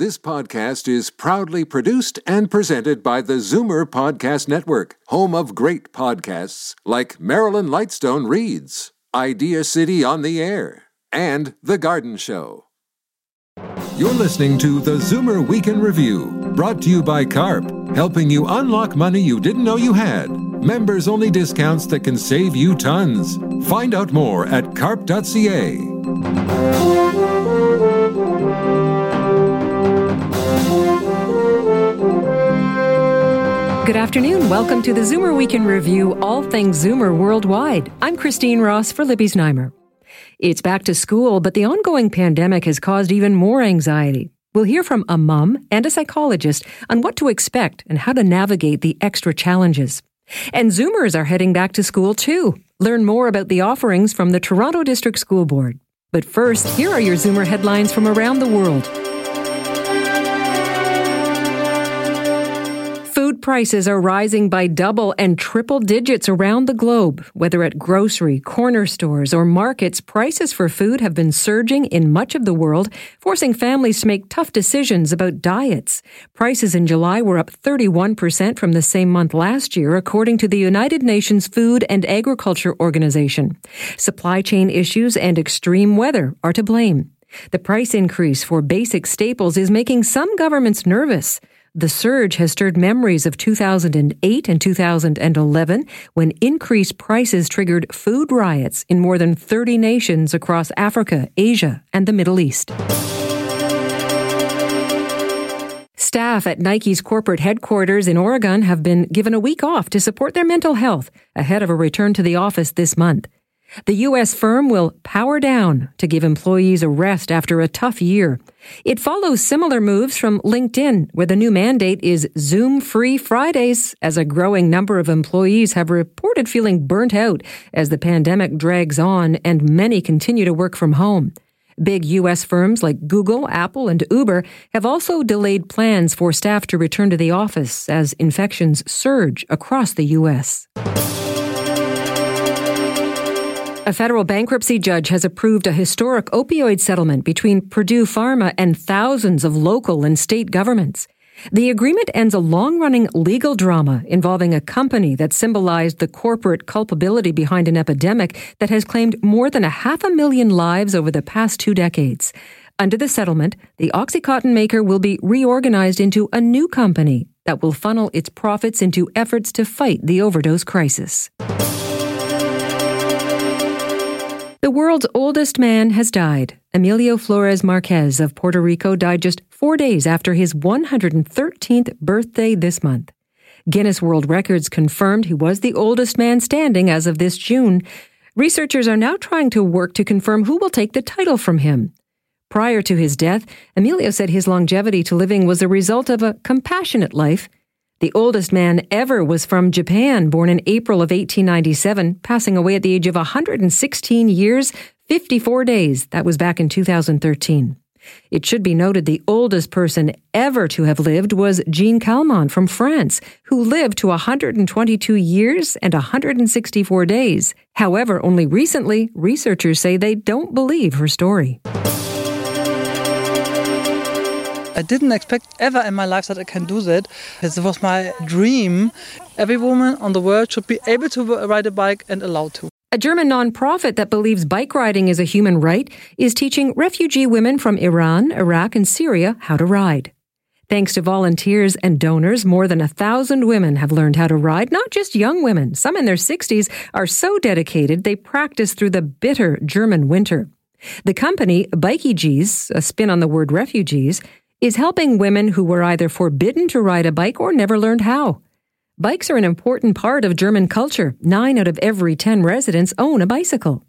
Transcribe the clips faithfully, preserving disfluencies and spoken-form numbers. This podcast is proudly produced and presented by the Zoomer Podcast Network, home of great podcasts like Marilyn Lightstone Reads, Idea City on the Air, and The Garden Show. You're listening to the Zoomer Week in Review, brought to you by CARP, helping you unlock money you didn't know you had. Members-only discounts that can save you tons. Find out more at carp dot c a. Good afternoon. Welcome to the Zoomer Week in Review, all things Zoomer worldwide. I'm Christine Ross for Libby Znaimer. It's back to school, but the ongoing pandemic has caused even more anxiety. We'll hear from a mom and a psychologist on what to expect and how to navigate the extra challenges. And Zoomers are heading back to school too. Learn more about the offerings from the Toronto District School Board. But first, here are your Zoomer headlines from around the world. Food prices are rising by double and triple digits around the globe. Whether at grocery, corner stores, or markets, prices for food have been surging in much of the world, forcing families to make tough decisions about diets. Prices in July were up thirty-one percent from the same month last year, according to the United Nations Food and Agriculture Organization. Supply chain issues and extreme weather are to blame. The price increase for basic staples is making some governments nervous. The surge has stirred memories of two thousand eight and two thousand eleven, when increased prices triggered food riots in more than thirty nations across Africa, Asia, and the Middle East. Staff at Nike's corporate headquarters in Oregon have been given a week off to support their mental health ahead of a return to the office this month. The U S firm will power down to give employees a rest after a tough year. It follows similar moves from LinkedIn, where the new mandate is Zoom-free Fridays, as a growing number of employees have reported feeling burnt out as the pandemic drags on and many continue to work from home. Big U S firms like Google, Apple, and Uber have also delayed plans for staff to return to the office as infections surge across the U S A federal bankruptcy judge has approved a historic opioid settlement between Purdue Pharma and thousands of local and state governments. The agreement ends a long-running legal drama involving a company that symbolized the corporate culpability behind an epidemic that has claimed more than a half a million lives over the past two decades. Under the settlement, the OxyContin maker will be reorganized into a new company that will funnel its profits into efforts to fight the overdose crisis. The world's oldest man has died. Emilio Flores Marquez of Puerto Rico died just four days after his one hundred thirteenth birthday this month. Guinness World Records confirmed he was the oldest man standing as of this June. Researchers are now trying to work to confirm who will take the title from him. Prior to his death, Emilio said his longevity to living was the result of a compassionate life. The oldest man ever was from Japan, born in April of eighteen ninety-seven, passing away at the age of one hundred sixteen years, fifty-four days. That was back in two thousand thirteen. It should be noted the oldest person ever to have lived was Jeanne Calment from France, who lived to one hundred twenty-two years and one hundred sixty-four days. However, only recently, researchers say they don't believe her story. I didn't expect ever in my life that I can do that. This was my dream. Every woman on the world should be able to ride a bike and allowed to. A German nonprofit that believes bike riding is a human right is teaching refugee women from Iran, Iraq, and Syria how to ride. Thanks to volunteers and donors, more than a thousand women have learned how to ride. Not just young women. Some in their sixties are so dedicated they practice through the bitter German winter. The company, Bikeygees, a spin on the word refugees, is helping women who were either forbidden to ride a bike or never learned how. Bikes are an important part of German culture. Nine out of every ten residents own a bicycle.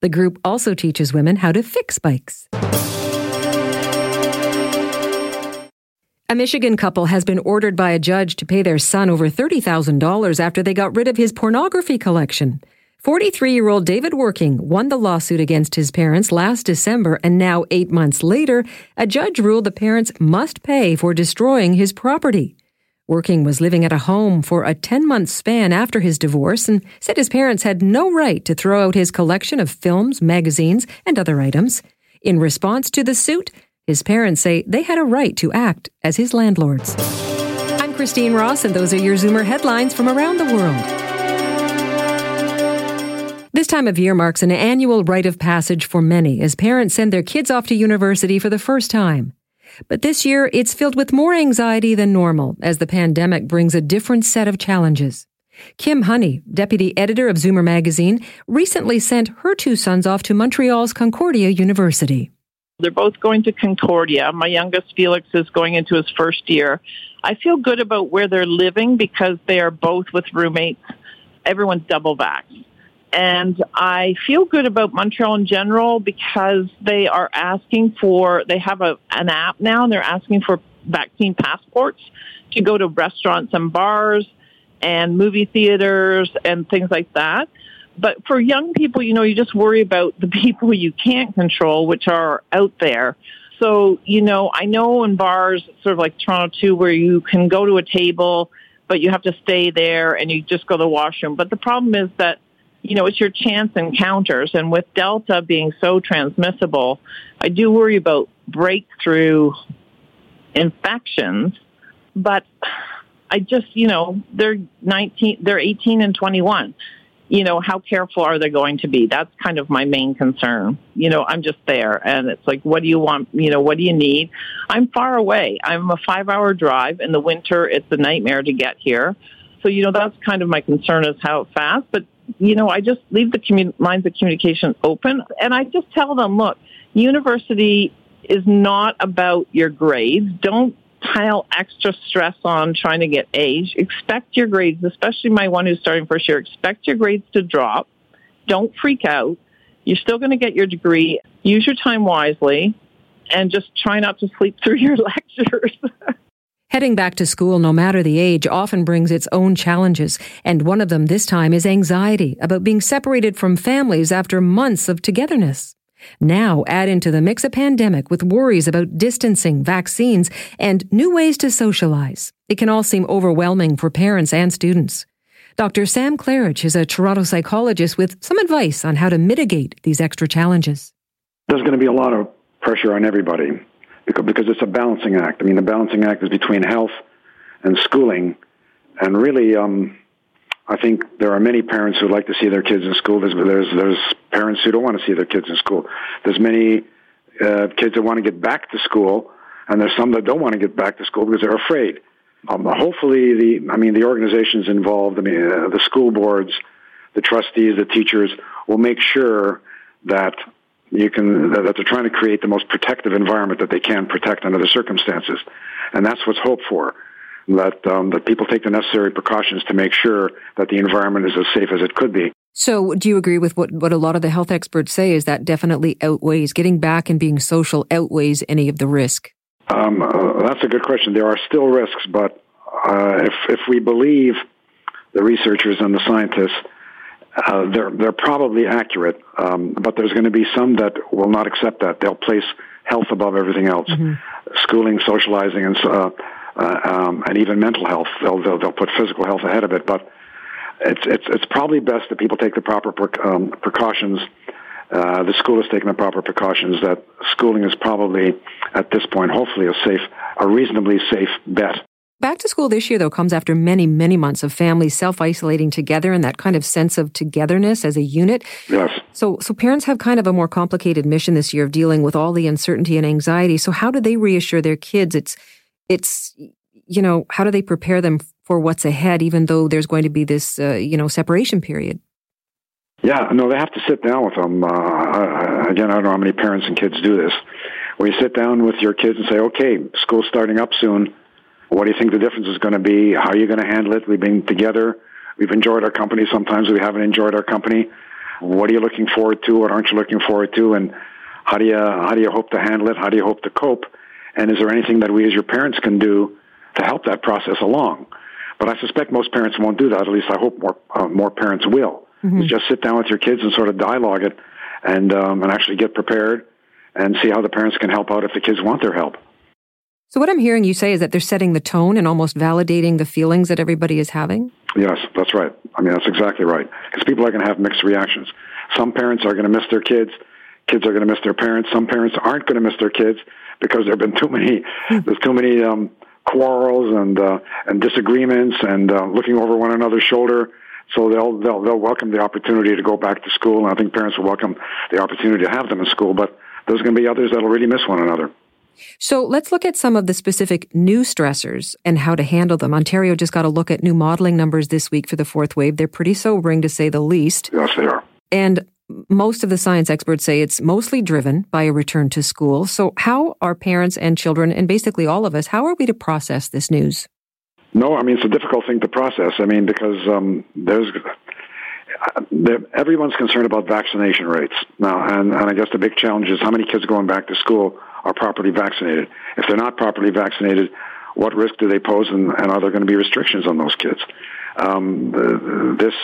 The group also teaches women how to fix bikes. A Michigan couple has been ordered by a judge to pay their son over thirty thousand dollars after they got rid of his pornography collection. forty-three-year-old David Working won the lawsuit against his parents last December, and now, eight months later, a judge ruled the parents must pay for destroying his property. Working was living at a home for a ten-month span after his divorce and said his parents had no right to throw out his collection of films, magazines, and other items. In response to the suit, His parents say they had a right to act as his landlords. I'm Christine Ross, and those are your Zoomer headlines from around the world. This time of year marks an annual rite of passage for many as parents send their kids off to university for the first time. But this year, it's filled with more anxiety than normal as the pandemic brings a different set of challenges. Kim Honey, deputy editor of Zoomer magazine, recently sent her two sons off to Montreal's Concordia University. They're both going to Concordia. My youngest, Felix, is going into his first year. I feel good about where they're living because they are both with roommates. Everyone's double vaxxed. And I feel good about Montreal in general because they are asking for, they have a, an app now, and they're asking for vaccine passports to go to restaurants and bars and movie theaters and things like that. But for young people, you know, you just worry about the people you can't control, which are out there. So, you know, I know in bars, sort of like Toronto too, where you can go to a table, but you have to stay there and you just go to the washroom. But the problem is that, you know, it's your chance encounters. And with Delta being so transmissible, I do worry about breakthrough infections. But I just, you know, they're nineteen, they're eighteen and twenty-one. You know, how careful are they going to be? That's kind of my main concern. You know, I'm just there. And it's like, what do you want? You know, what do you need? I'm far away. I'm a five-hour drive. In the winter, it's a nightmare to get here. So, you know, that's kind of my concern is how fast. But you know, I just leave the commun- lines of communication open, and I just tell them, look, university is not about your grades. Don't pile extra stress on trying to get A's. Expect your grades, especially my one who's starting first year, expect your grades to drop. Don't freak out. You're still going to get your degree. Use your time wisely, and just try not to sleep through your lectures. Heading back to school, no matter the age, often brings its own challenges, and one of them this time is anxiety about being separated from families after months of togetherness. Now add into the mix a pandemic with worries about distancing, vaccines, and new ways to socialize. It can all seem overwhelming for parents and students. Doctor Sam Klarreich is a Toronto psychologist with some advice on how to mitigate these extra challenges. There's going to be a lot of pressure on everybody, because it's a balancing act. I mean, the balancing act is between health and schooling. And really, um, I think there are many parents who like to see their kids in school. There's there's, there's parents who don't want to see their kids in school. There's many uh, kids that want to get back to school, and there's some that don't want to get back to school because they're afraid. Um, hopefully, the I mean, the organizations involved, I mean, uh, the school boards, the trustees, the teachers, will make sure that You can that they're trying to create the most protective environment that they can protect under the circumstances, and that's what's hoped for. That um, that people take the necessary precautions to make sure that the environment is as safe as it could be. So, do you agree with what what a lot of the health experts say? Is that definitely outweighs getting back and being social outweighs any of the risk? Um, uh, that's a good question. There are still risks, but uh, if if we believe the researchers and the scientists, Uh, they're they're probably accurate, um, but there's going to be some that will not accept that. They'll place health above everything else, mm-hmm. schooling, socializing, and uh, uh, um, and even mental health. They'll, they'll they'll put physical health ahead of it. But it's it's it's probably best that people take the proper per, um, precautions. Uh, the school is taking the proper precautions. That schooling is probably at this point, hopefully, a safe, a reasonably safe bet. Back to school this year, though, comes after many, many months of families self-isolating together and that kind of sense of togetherness as a unit. Yes. So so parents have kind of a more complicated mission this year of dealing with all the uncertainty and anxiety. So how do they reassure their kids? It's, it's you know, how do they prepare them for what's ahead, even though there's going to be this, uh, you know, separation period? Yeah, no, they have to sit down with them. Uh, again, I don't know how many parents and kids do this. Where you sit down with your kids and say, okay, school's starting up soon. What do you think the difference is going to be? How are you going to handle it? We've been together. We've enjoyed our company. Sometimes we haven't enjoyed our company. What are you looking forward to? What aren't you looking forward to? And how do you how do you hope to handle it? How do you hope to cope? And is there anything that we as your parents can do to help that process along? But I suspect most parents won't do that. At least I hope more uh, more parents will. Mm-hmm. Just sit down with your kids and sort of dialogue it, and um, and actually get prepared and see how the parents can help out if the kids want their help. So what I'm hearing you say is that they're setting the tone and almost validating the feelings that everybody is having? Yes, that's right. I mean, that's exactly right. Because people are going to have mixed reactions. Some parents are going to miss their kids. Kids are going to miss their parents. Some parents aren't going to miss their kids. because there have been too many, there's too many um, quarrels and uh, and disagreements and uh, looking over one another's shoulder. So they'll, they'll they'll welcome the opportunity to go back to school, and I think parents will welcome the opportunity to have them in school, but there's going to be others that'll really miss one another. So let's look at some of the specific new stressors and how to handle them. Ontario just got a look at new modeling numbers this week for the fourth wave. They're pretty sobering, to say the least. Yes, they are. And most of the science experts say it's mostly driven by a return to school. So how are parents and children, and basically all of us, how are we to process this news? No, I mean, it's a difficult thing to process. I mean, because um, there's there, everyone's concerned about vaccination rates now, and, and I guess the big challenge is how many kids going back to school are properly vaccinated. If they're not properly vaccinated, what risk do they pose, and, and are there going to be restrictions on those kids? Um, the, this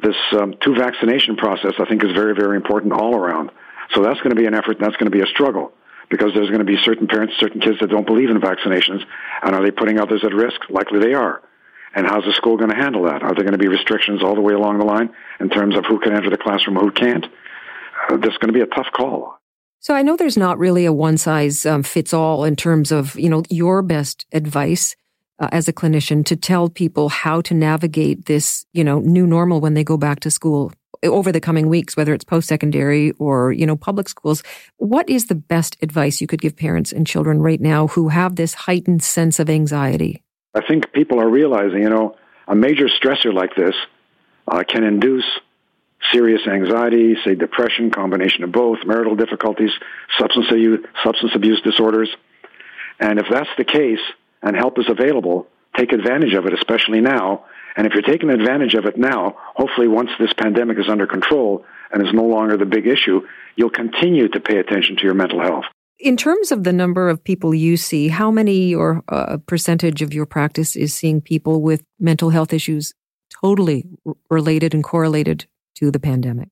this um, two-vaccination process, I think, is very, very important all around. So that's going to be an effort, and that's going to be a struggle, because there's going to be certain parents, certain kids that don't believe in vaccinations, and are they putting others at risk? Likely they are. And how's the school going to handle that? Are there going to be restrictions all the way along the line in terms of who can enter the classroom, who can't? Uh, that's going to be a tough call. So I know there's not really a one-size-fits-all in terms of, you know, your best advice uh, as a clinician to tell people how to navigate this, you know, new normal when they go back to school over the coming weeks, whether it's post-secondary or, you know, public schools. What is the best advice you could give parents and children right now who have this heightened sense of anxiety? I think people are realizing, you know, a major stressor like this uh, can induce serious anxiety, say depression, combination of both, marital difficulties, substance abuse, substance abuse disorders. And if that's the case and help is available, take advantage of it, especially now. And if you're taking advantage of it now, hopefully once this pandemic is under control and is no longer the big issue, you'll continue to pay attention to your mental health. In terms of the number of people you see, how many or uh, percentage of your practice is seeing people with mental health issues totally r- related and correlated to the pandemic?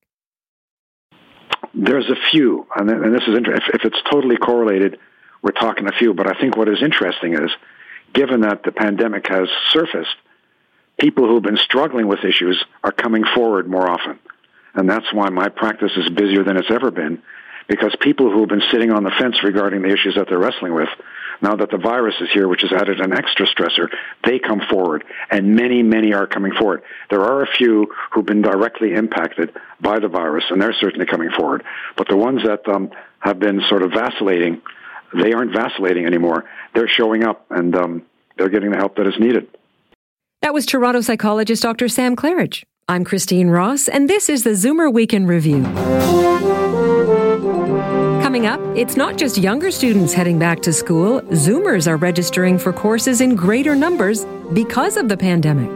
There's a few, and, and this is interesting. If, if it's totally correlated, we're talking a few. But I think what is interesting is, given that the pandemic has surfaced, people who've been struggling with issues are coming forward more often. And that's why my practice is busier than it's ever been, because people who have been sitting on the fence regarding the issues that they're wrestling with, now that the virus is here, which has added an extra stressor, they come forward, and many, many are coming forward. There are a few who've been directly impacted by the virus, and they're certainly coming forward. But the ones that um, have been sort of vacillating, they aren't vacillating anymore. They're showing up, and um, they're getting the help that is needed. That was Toronto psychologist Doctor Sam Klarreich. I'm Christine Ross, and this is the Zoomer Week in Review. Coming up, it's not just younger students heading back to school. Zoomers are registering for courses in greater numbers because of the pandemic.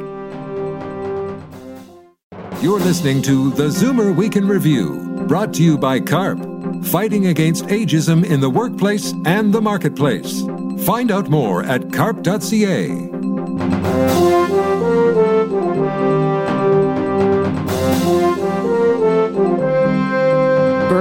You're listening to the Zoomer Week in Review, brought to you by CARP, fighting against ageism in the workplace and the marketplace. Find out more at carp dot c a.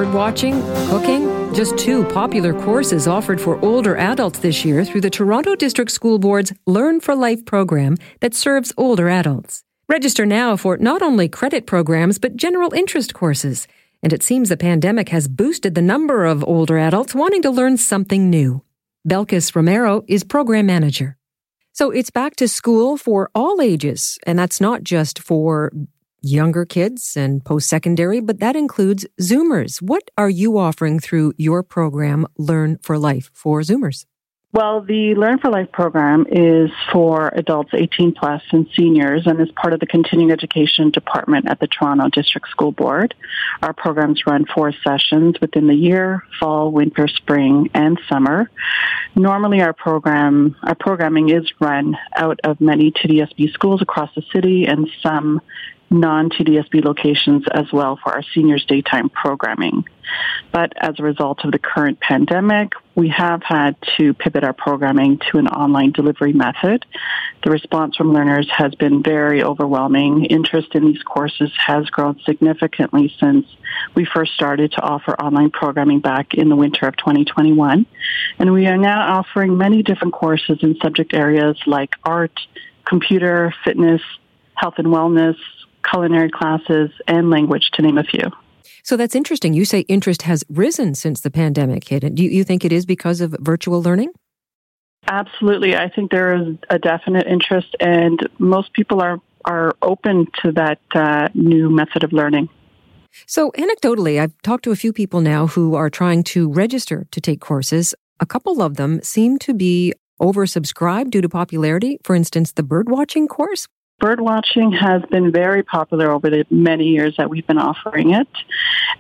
Watching, cooking, just two popular courses offered for older adults this year through the Toronto District School Board's Learn for Life program that serves older adults. Register now for not only credit programs, but general interest courses. And it seems the pandemic has boosted the number of older adults wanting to learn something new. Belkis Romero is program manager. So it's back to school for all ages, and that's not just for younger kids and post-secondary, but that includes Zoomers. What are you offering through your program, Learn for Life, for Zoomers? Well, the Learn for Life program is for adults eighteen plus and seniors, and is part of the Continuing Education Department at the Toronto District School Board. Our programs run four sessions within the year: fall, winter, spring, and summer. Normally, our program, our programming is run out of many T D S B schools across the city and some non-T D S B locations as well for our seniors' daytime programming. But as a result of the current pandemic, we have had to pivot our programming to an online delivery method. The response from learners has been very overwhelming. Interest in these courses has grown significantly since we first started to offer online programming back in the winter of twenty twenty-one. And we are now offering many different courses in subject areas like art, computer, fitness, health and wellness, culinary classes, and language, to name a few. So that's interesting. You say interest has risen since the pandemic hit. Do you think it is because of virtual learning? Absolutely. I think there is a definite interest, and most people are, are open to that uh, new method of learning. So anecdotally, I've talked to a few people now who are trying to register to take courses. A couple of them seem to be oversubscribed due to popularity. For instance, the birdwatching course. Birdwatching has been very popular over the many years that we've been offering it.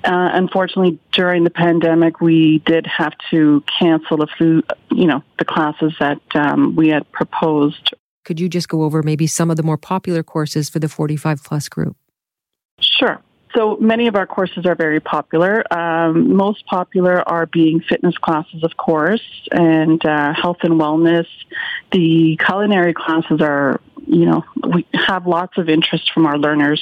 Uh, unfortunately, during the pandemic, we did have to cancel a few, you know, the classes that um, we had proposed. Could you just go over maybe some of the more popular courses for the forty-five plus group? Sure. So many of our courses are very popular. Um, most popular are being fitness classes, of course, and uh, health and wellness. The culinary classes are, you know, we have lots of interest from our learners,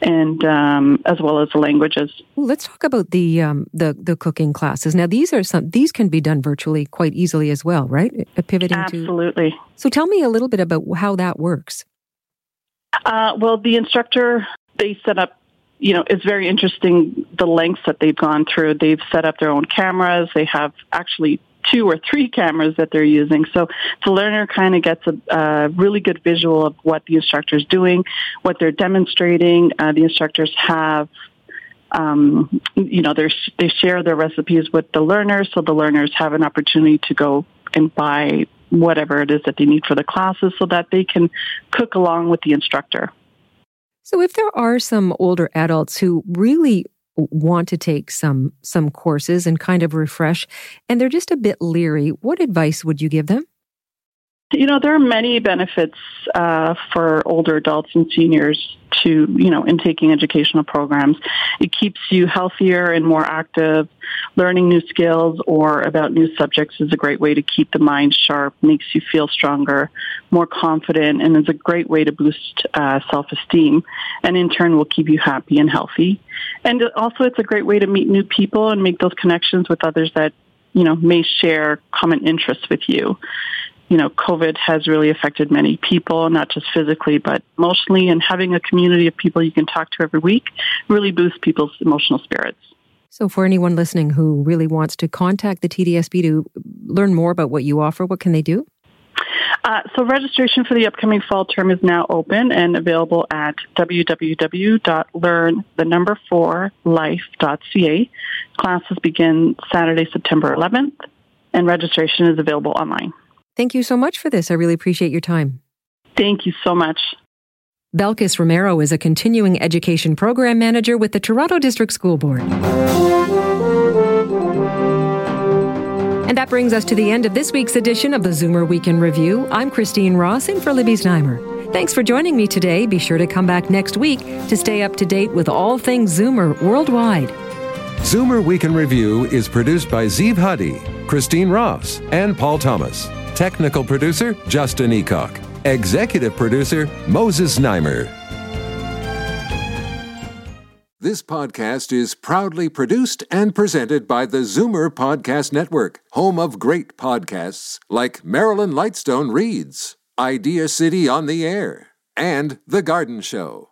and um, as well as the languages. Let's talk about the um, the the cooking classes. Now, these are some these can be done virtually quite easily as well, right? A pivoting Absolutely. To... So tell me a little bit about how that works. Uh, well, the instructor, they set up. You know, it's very interesting the lengths that they've gone through. They've set up their own cameras. They have actually two or three cameras that they're using. So the learner kind of gets a, a really good visual of what the instructor is doing, what they're demonstrating. Uh, the instructors have, um, you know, they share their recipes with the learners, so the learners have an opportunity to go and buy whatever it is that they need for the classes so that they can cook along with the instructor. So if there are some older adults who really want to take some some courses and kind of refresh, and they're just a bit leery, what advice would you give them? You know, there are many benefits uh, for older adults and seniors to, you know, in taking educational programs. It keeps you healthier and more active. Learning new skills or about new subjects is a great way to keep the mind sharp, makes you feel stronger, more confident, and is a great way to boost uh, self-esteem, and in turn will keep you happy and healthy. And also it's a great way to meet new people and make those connections with others that, you know, may share common interests with you. You know, COVID has really affected many people, not just physically, but emotionally. And having a community of people you can talk to every week really boosts people's emotional spirits. So for anyone listening who really wants to contact the T D S B to learn more about what you offer, what can they do? Uh, so registration for the upcoming fall term is now open and available at w w w dot learn the number four life dot c a. Classes begin Saturday, September eleventh, and registration is available online. Thank you so much for this. I really appreciate your time. Thank you so much. Belkis Romero is a continuing education program manager with the Toronto District School Board. And that brings us to the end of this week's edition of the Zoomer Week in Review. I'm Christine Ross, in for Libby Znaimer. Thanks for joining me today. Be sure to come back next week to stay up to date with all things Zoomer worldwide. Zoomer Week in Review is produced by Zeev Hadi, Christine Ross, and Paul Thomas. Technical producer, Justin Eacock. Executive producer, Moses Nimer. This podcast is proudly produced and presented by the Zoomer Podcast Network, home of great podcasts like Marilyn Lightstone Reads, Idea City on the Air, and The Garden Show.